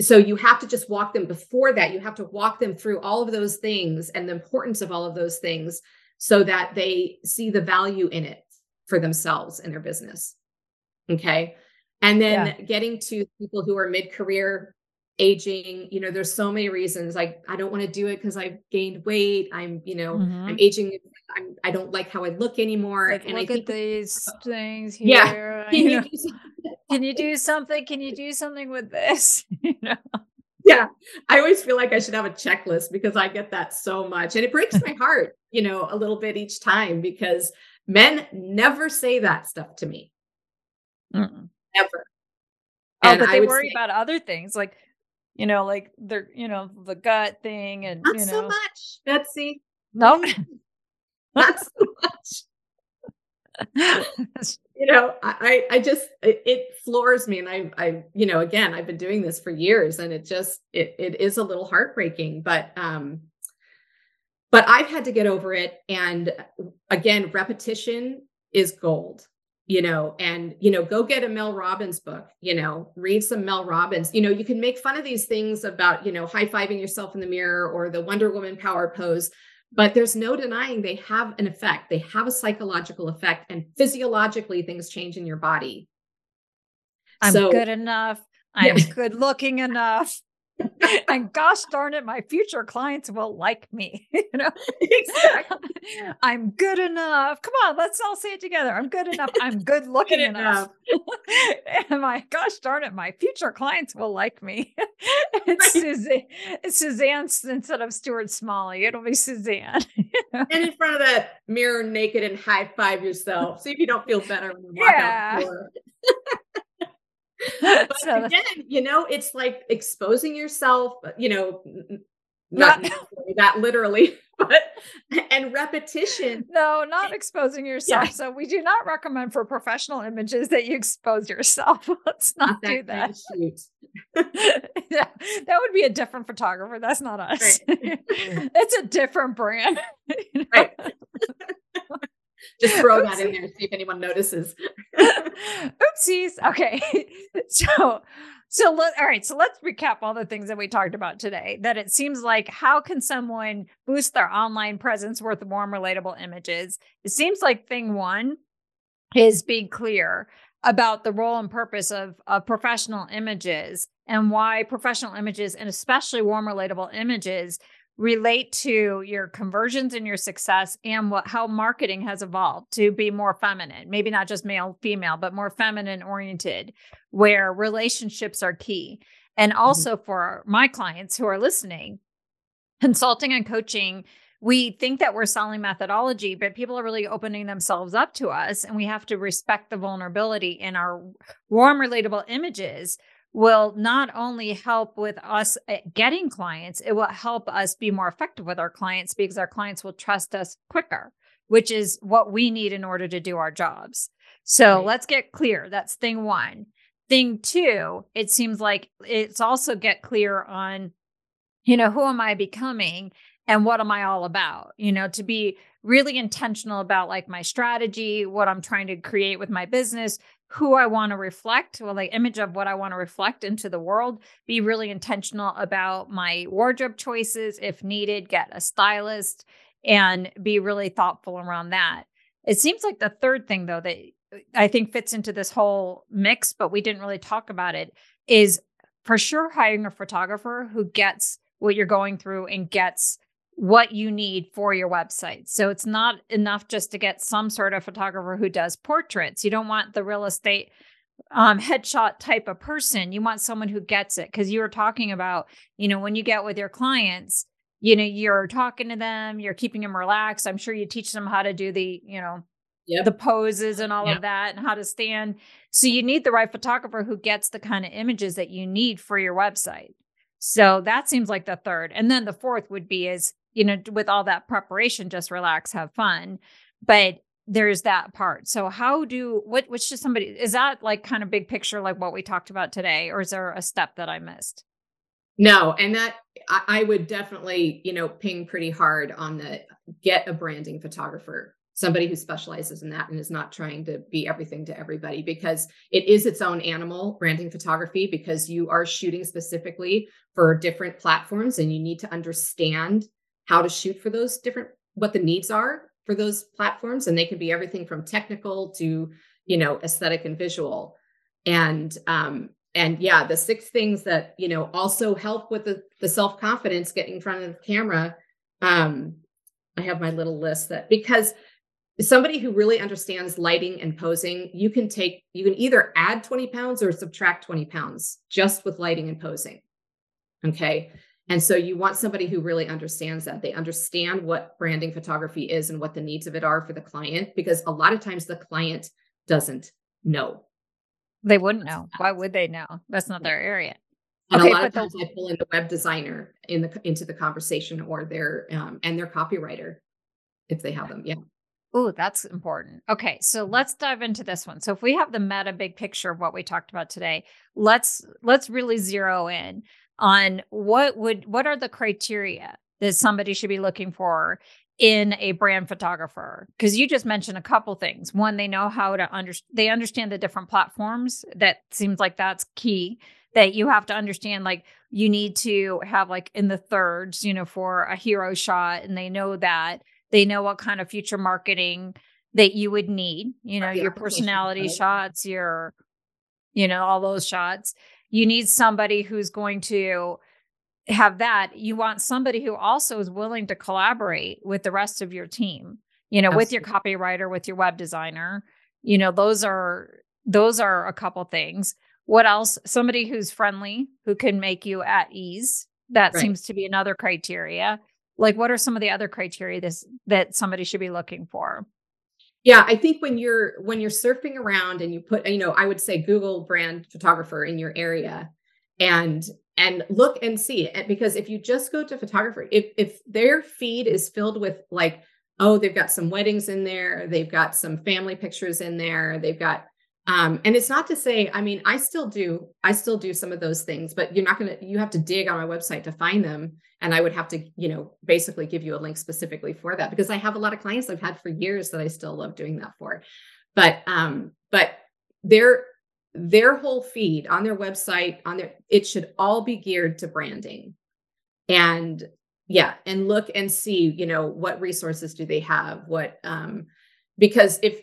so you have to just walk them before that. You have to walk them through all of those things and the importance of all of those things, so that they see the value in it for themselves and their business. Okay. And then getting to people who are mid-career, aging, you know, there's so many reasons. Like, I don't want to do it because I've gained weight. I'm, you know, I'm aging. I don't like how I look anymore. Like, and look, I think at these things here. Yeah. Can you do something with this? You know? Yeah. I always feel like I should have a checklist, because I get that so much, and it breaks my heart, you know, a little bit each time, because men never say that stuff to me. Mm-mm. Ever. Oh, and but they worry about other things, like, you know, like they're, you know, the gut thing, and not, you know, so much, Betsy. No, not so much. You know, I just, it floors me. And I, you know, again, I've been doing this for years, and it just, it is a little heartbreaking, but I've had to get over it. And again, repetition is gold, you know, and, you know, go get a Mel Robbins book, you know, read some Mel Robbins. You know, you can make fun of these things about, you know, high-fiving yourself in the mirror or the Wonder Woman power pose, but there's no denying they have an effect. They have a psychological effect, and physiologically things change in your body. I'm good enough. I'm good looking enough. And gosh darn it, my future clients will like me. You know, exactly. I'm good enough. Come on, let's all say it together. I'm good enough. I'm good looking enough. And my gosh darn it, my future clients will like me. It's right. Suzanne instead of Stuart Smalley. It'll be Suzanne. And in front of that mirror, naked, and high five yourself. See if you don't feel better when you walk out the door. But again, you know, it's like exposing yourself, you know, not literally, but, and repetition. No, not exposing yourself. Yeah. So we do not recommend for professional images that you expose yourself. Let's not do that. Yeah, that would be a different photographer. That's not us. Right. It's a different brand. You know? Right. Just throw that in there and see if anyone notices. Oopsies. Okay. So all right. So let's recap all the things that we talked about today, that it seems like, how can someone boost their online presence with warm, relatable images? It seems like thing one is being clear about the role and purpose of professional images and why professional images, and especially warm, relatable images, relate to your conversions and your success, and how marketing has evolved to be more feminine, maybe not just male, female, but more feminine oriented, where relationships are key. And also for my clients who are listening, consulting and coaching, we think that we're selling methodology, but people are really opening themselves up to us, and we have to respect the vulnerability in our warm, relatable images. Will not only help with us getting clients, it will help us be more effective with our clients, because our clients will trust us quicker, which is what we need in order to do our jobs. So Let's get clear. That's thing one. Thing two, it seems like it's also get clear on, you know, who am I becoming and what am I all about? You know, to be really intentional about like my strategy, what I'm trying to create with my business, who I want to reflect, well, the image of what I want to reflect into the world, be really intentional about my wardrobe choices. If needed, get a stylist and be really thoughtful around that. It seems like the third thing, though, that I think fits into this whole mix, but we didn't really talk about it, is for sure hiring a photographer who gets what you're going through and gets what you need for your website. So it's not enough just to get some sort of photographer who does portraits. You don't want the real estate headshot type of person. You want someone who gets it. Because you were talking about, you know, when you get with your clients, you know, you're talking to them, you're keeping them relaxed. I'm sure you teach them how to do the, you know, the poses and all of that, and how to stand. So you need the right photographer who gets the kind of images that you need for your website. So that seems like the third. And then the fourth would be is, you know, with all that preparation, just relax, have fun. But there's that part. So what's just somebody, is that like kind of big picture, like what we talked about today, or is there a step that I missed? No. And that I would definitely, you know, ping pretty hard on the, get a branding photographer, somebody who specializes in that and is not trying to be everything to everybody, because it is its own animal, branding photography, because you are shooting specifically for different platforms and you need to understand how to shoot for those different, what the needs are for those platforms. And they can be everything from technical to, you know, aesthetic and visual. And yeah, the six things that, you know, also help with the self-confidence, getting in front of the camera. I have my little list that, because somebody who really understands lighting and posing, you can either add 20 pounds or subtract 20 pounds just with lighting and posing. Okay. And so you want somebody who really understands that. They understand what branding photography is and what the needs of it are for the client, because a lot of times the client doesn't know. They wouldn't know. Why would they know? That's not their area. And a lot of times I pull in the web designer into the conversation, or their copywriter if they have them. Yeah. Oh, that's important. Okay. So let's dive into this one. So if we have the meta big picture of what we talked about today, let's really zero in on what are the criteria that somebody should be looking for in a brand photographer? Because you just mentioned a couple things. One, they know how to they understand the different platforms. That seems like that's key, that you have to understand, like, you need to have, like, in the thirds, you know, for a hero shot. And they know that. They know what kind of future marketing that you would need, you know, your personality shots, your, you know, all those shots. You need somebody who's going to have that. You want somebody who also is willing to collaborate with the rest of your team, you know, with your copywriter, with your web designer. You know, those are a couple things. What else? Somebody who's friendly, who can make you at ease. That seems to be another criteria. Like, what are some of the other criteria that somebody should be looking for? Yeah, I think when you're surfing around and you put, you know, I would say Google brand photographer in your area and look and see it, because if you just go to photographer, if their feed is filled with, like, oh, they've got some weddings in there, they've got some family pictures in there, they've got, and it's not to say, I mean, I still do some of those things, but you have to dig on my website to find them. And I would have to, you know, basically give you a link specifically for that, because I have a lot of clients I've had for years that I still love doing that for. But their whole feed on their website, it should all be geared to branding. And yeah, and look and see, you know, what resources do they have? What, because if,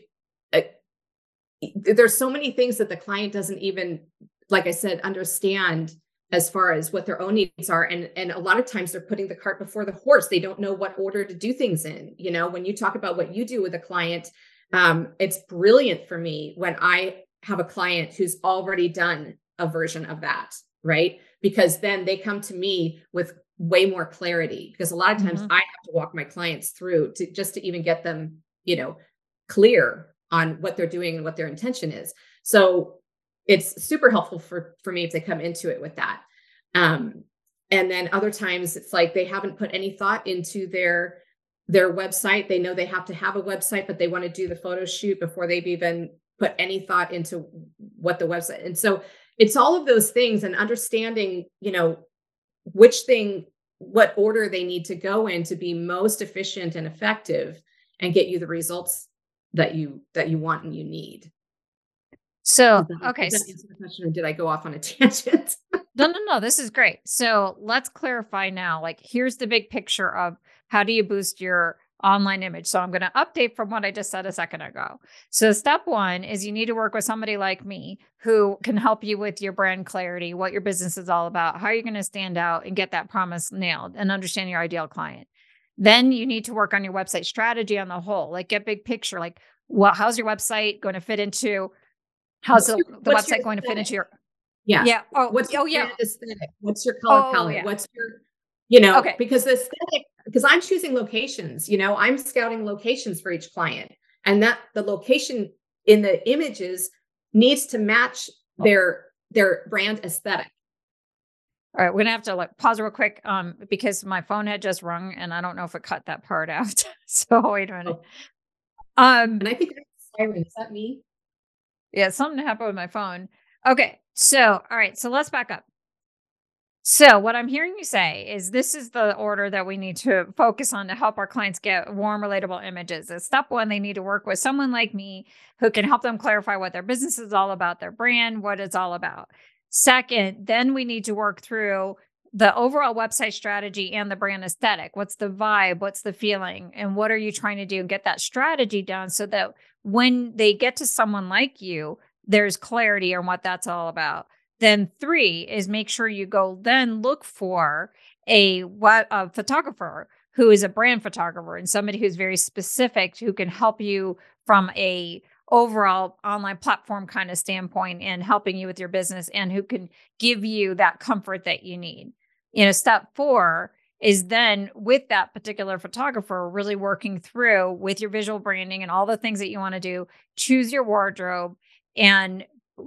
there's so many things that the client doesn't even, like I said, understand as far as what their own needs are. And a lot of times they're putting the cart before the horse. They don't know what order to do things in. You know, when you talk about what you do with a client, it's brilliant for me when I have a client who's already done a version of that, right? Because then they come to me with way more clarity, because a lot of times I have to walk my clients through to even get them, you know, clear on what they're doing and what their intention is. So it's super helpful for me if they come into it with that. And then other times it's like they haven't put any thought into their website. They know they have to have a website, but they want to do the photo shoot before they've even put any thought into what the website. And so it's all of those things, and understanding, you know, which thing, what order they need to go in to be most efficient and effective and get you the results that you want and you need. So, okay. Did that answer the question, or did I go off on a tangent? No, this is great. So let's clarify now, like, here's the big picture of how do you boost your online image. So I'm going to update from what I just said a second ago. So step one is you need to work with somebody like me who can help you with your brand clarity, what your business is all about, how you're going to stand out and get that promise nailed and understand your ideal client. Then you need to work on your website strategy on the whole, like, get big picture, like, well, how's your website going to fit into, how's the website going to fit into your, yeah. Oh, what's your aesthetic? What's your color palette? Yeah. What's your, you know, okay. Because the aesthetic, because I'm choosing locations, you know, I'm scouting locations for each client, and that the location in the images needs to match their brand aesthetic. All right, we're going to have to, like, pause real quick because my phone had just rung and I don't know if it cut that part out. So wait a minute. And I think that's siren. Is that me? Yeah, something happened with my phone. Okay, so, all right, so let's back up. So what I'm hearing you say is this is the order that we need to focus on to help our clients get warm, relatable images. As step one, they need to work with someone like me who can help them clarify what their business is all about, their brand, what it's all about. Second, then we need to work through the overall website strategy and the brand aesthetic. What's the vibe? What's the feeling? And what are you trying to do? And get that strategy down so that when they get to someone like you, there's clarity on what that's all about. Then three is make sure you go then look for a photographer who is a brand photographer and somebody who's very specific, who can help you from a overall online platform kind of standpoint and helping you with your business, and who can give you that comfort that you need. You know, step four is then with that particular photographer, really working through with your visual branding and all the things that you want to do, choose your wardrobe and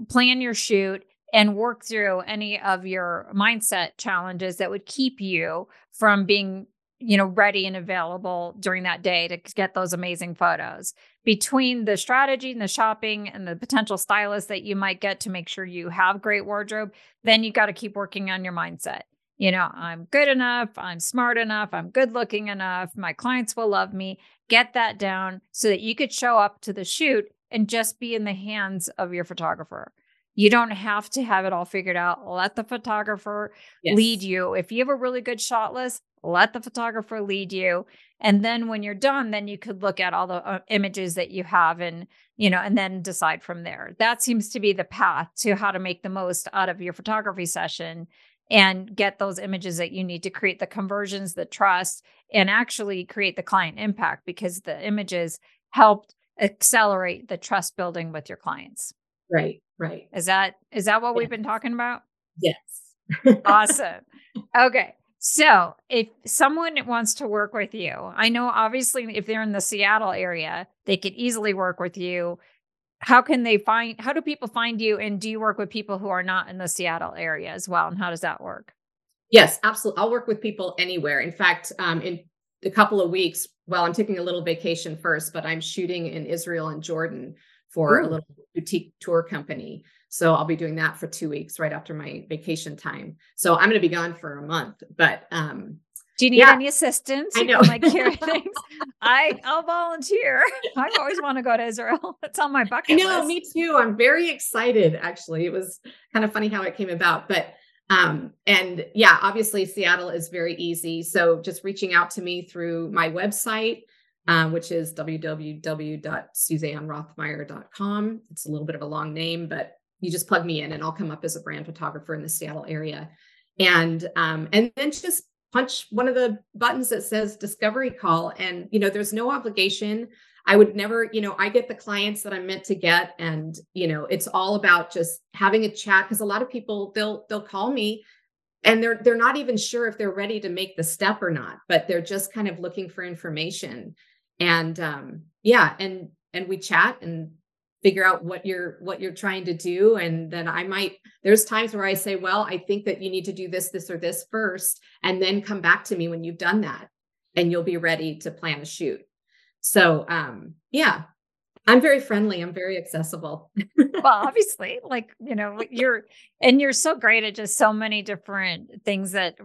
plan your shoot and work through any of your mindset challenges that would keep you from being, you know, ready and available during that day to get those amazing photos. Between the strategy and the shopping and the potential stylist that you might get to make sure you have great wardrobe, then you got to keep working on your mindset. You know, I'm good enough, I'm smart enough, I'm good looking enough, my clients will love me. Get that down so that you could show up to the shoot and just be in the hands of your photographer. You don't have to have it all figured out. Let the photographer lead you. If you have a really good shot list, let the photographer lead you. And then when you're done, then you could look at all the images that you have and, you know, and then decide from there. That seems to be the path to how to make the most out of your photography session and get those images that you need to create the conversions, the trust, and actually create the client impact, because the images helped accelerate the trust building with your clients. Right. Right. Is that what we've been talking about? Yes. Awesome. Okay. So if someone wants to work with you, I know obviously if they're in the Seattle area, they could easily work with you. How do people find you? And do you work with people who are not in the Seattle area as well? And how does that work? Yes, absolutely. I'll work with people anywhere. In fact, in a couple of weeks, well, I'm taking a little vacation first, but I'm shooting in Israel and Jordan for a little boutique tour company. So I'll be doing that for 2 weeks right after my vacation time. So I'm going to be gone for a month, but, do you need any assistance? I know. Like, here things. I'll volunteer. I always want to go to Israel. It's on my bucket list. I know, me too. I'm very excited. Actually, it was kind of funny how it came about, but, obviously Seattle is very easy. So just reaching out to me through my website, which is www.suzannerothmeyer.com. It's a little bit of a long name, but you just plug me in and I'll come up as a brand photographer in the Seattle area. And then just punch one of the buttons that says discovery call. And, you know, there's no obligation. I would never, you know, I get the clients that I'm meant to get. And, you know, it's all about just having a chat, because a lot of people, they'll call me and they're not even sure if they're ready to make the step or not, but they're just kind of looking for information. And, and we chat and figure out what you're trying to do. And then there's times where I say, well, I think that you need to do this, this, or this first, and then come back to me when you've done that and you'll be ready to plan a shoot. So, I'm very friendly. I'm very accessible. Well, obviously, like, you know, you're so great at just so many different things that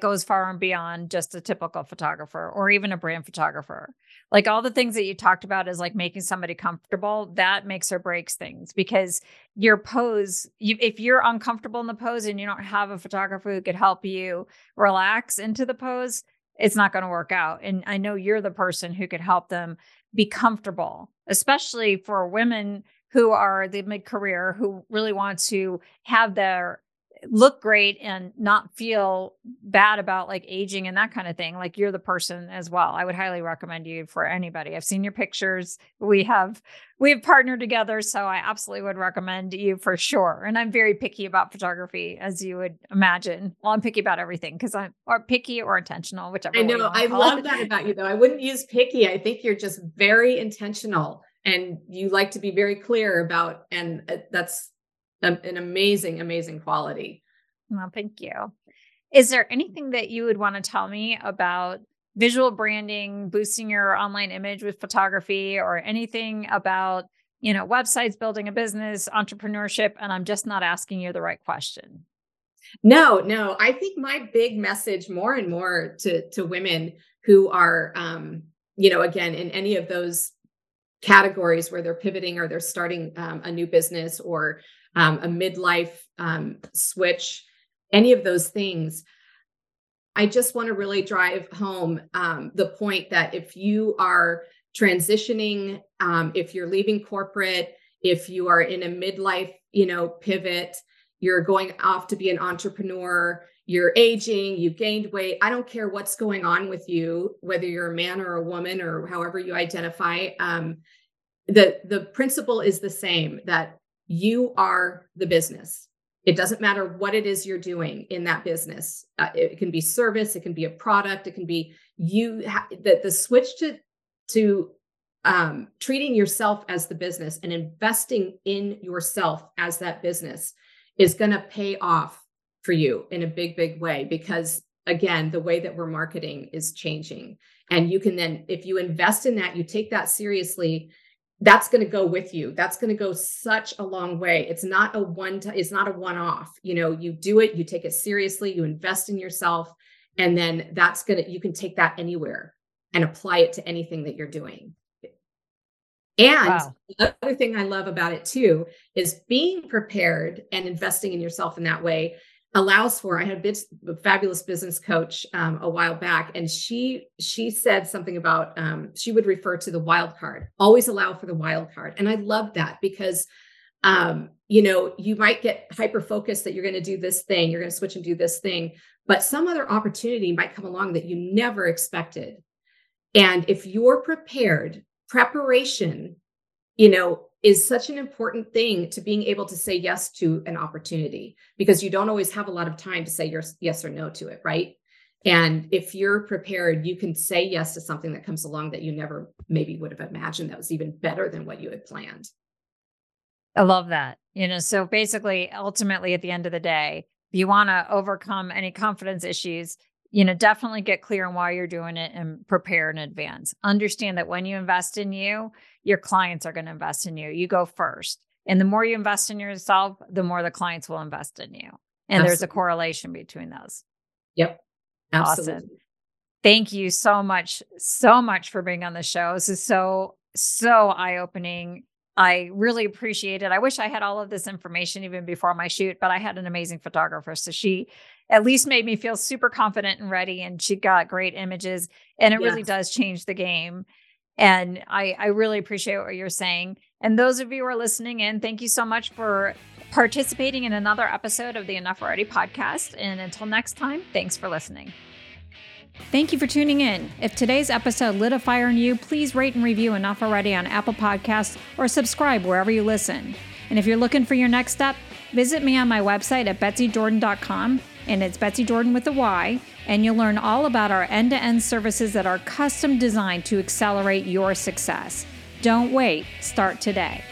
goes far and beyond just a typical photographer or even a brand photographer. Like all the things that you talked about is like making somebody comfortable. That makes or breaks things, because your pose, if you're uncomfortable in the pose and you don't have a photographer who could help you relax into the pose, it's not going to work out. And I know you're the person who could help them be comfortable, especially for women who are the mid-career, who really want to have their look great and not feel bad about like aging and that kind of thing. Like, you're the person as well. I would highly recommend you for anybody. I've seen your pictures. We have partnered together. So I absolutely would recommend you for sure. And I'm very picky about photography, as you would imagine. Well, I'm picky about everything because I'm or picky or intentional, whichever. I know. I love that about you though. I wouldn't use picky. I think you're just very intentional and you like to be very clear about, and that's an amazing, amazing quality. Well, thank you. Is there anything that you would want to tell me about visual branding, boosting your online image with photography, or anything about, you know, websites, building a business, entrepreneurship? And I'm just not asking you the right question. No. I think my big message more and more to women who are, you know, again, in any of those categories where they're pivoting or they're starting a new business or a midlife switch, any of those things. I just want to really drive home the point that if you are transitioning, if you're leaving corporate, if you are in a midlife, you know, pivot, you're going off to be an entrepreneur, you're aging, you've gained weight. I don't care what's going on with you, whether you're a man or a woman or however you identify. The principle is the same, that you are the business. It doesn't matter what it is you're doing in that business. It can be service. It can be a product. It can be you. The switch to treating yourself as the business and investing in yourself as that business is going to pay off for you in a big, big way. Because again, the way that we're marketing is changing. And you can then, if you invest in that, you take that seriously, that's going to go with you. That's going to go such a long way. It's not a one-off, you know, you do it, you take it seriously, you invest in yourself, and then you can take that anywhere and apply it to anything that you're doing. And wow. The other thing I love about it too, is being prepared and investing in yourself in that way allows for, I had a fabulous business coach a while back, and she said something about, she would refer to the wild card, always allow for the wild card. And I love that because, you know, you might get hyper-focused that you're going to do this thing, you're going to switch and do this thing, but some other opportunity might come along that you never expected. And if you're prepared, preparation, you know, is such an important thing to being able to say yes to an opportunity, because you don't always have a lot of time to say yes or no to it, right? And if you're prepared, you can say yes to something that comes along that you never maybe would have imagined that was even better than what you had planned. I love that. You know, so basically, ultimately, at the end of the day, if you want to overcome any confidence issues, you know, definitely get clear on why you're doing it and prepare in advance. Understand that when you invest in you, your clients are going to invest in you. You go first. And the more you invest in yourself, the more the clients will invest in you. And absolutely. There's a correlation between those. Yep. Absolutely. Awesome. Thank you so much for being on the show. This is so eye-opening. I really appreciate it. I wish I had all of this information even before my shoot, but I had an amazing photographer. So she at least made me feel super confident and ready, and she got great images, and it really does change the game. And I really appreciate what you're saying. And those of you who are listening in, thank you so much for participating in another episode of the Enough Already podcast. And until next time, thanks for listening. Thank you for tuning in. If today's episode lit a fire in you, please rate and review Enough Already on Apple Podcasts or subscribe wherever you listen. And if you're looking for your next step, visit me on my website at betsyjordan.com, and it's Betsy Jordan with a Y, and you'll learn all about our end-to-end services that are custom designed to accelerate your success. Don't wait, start today.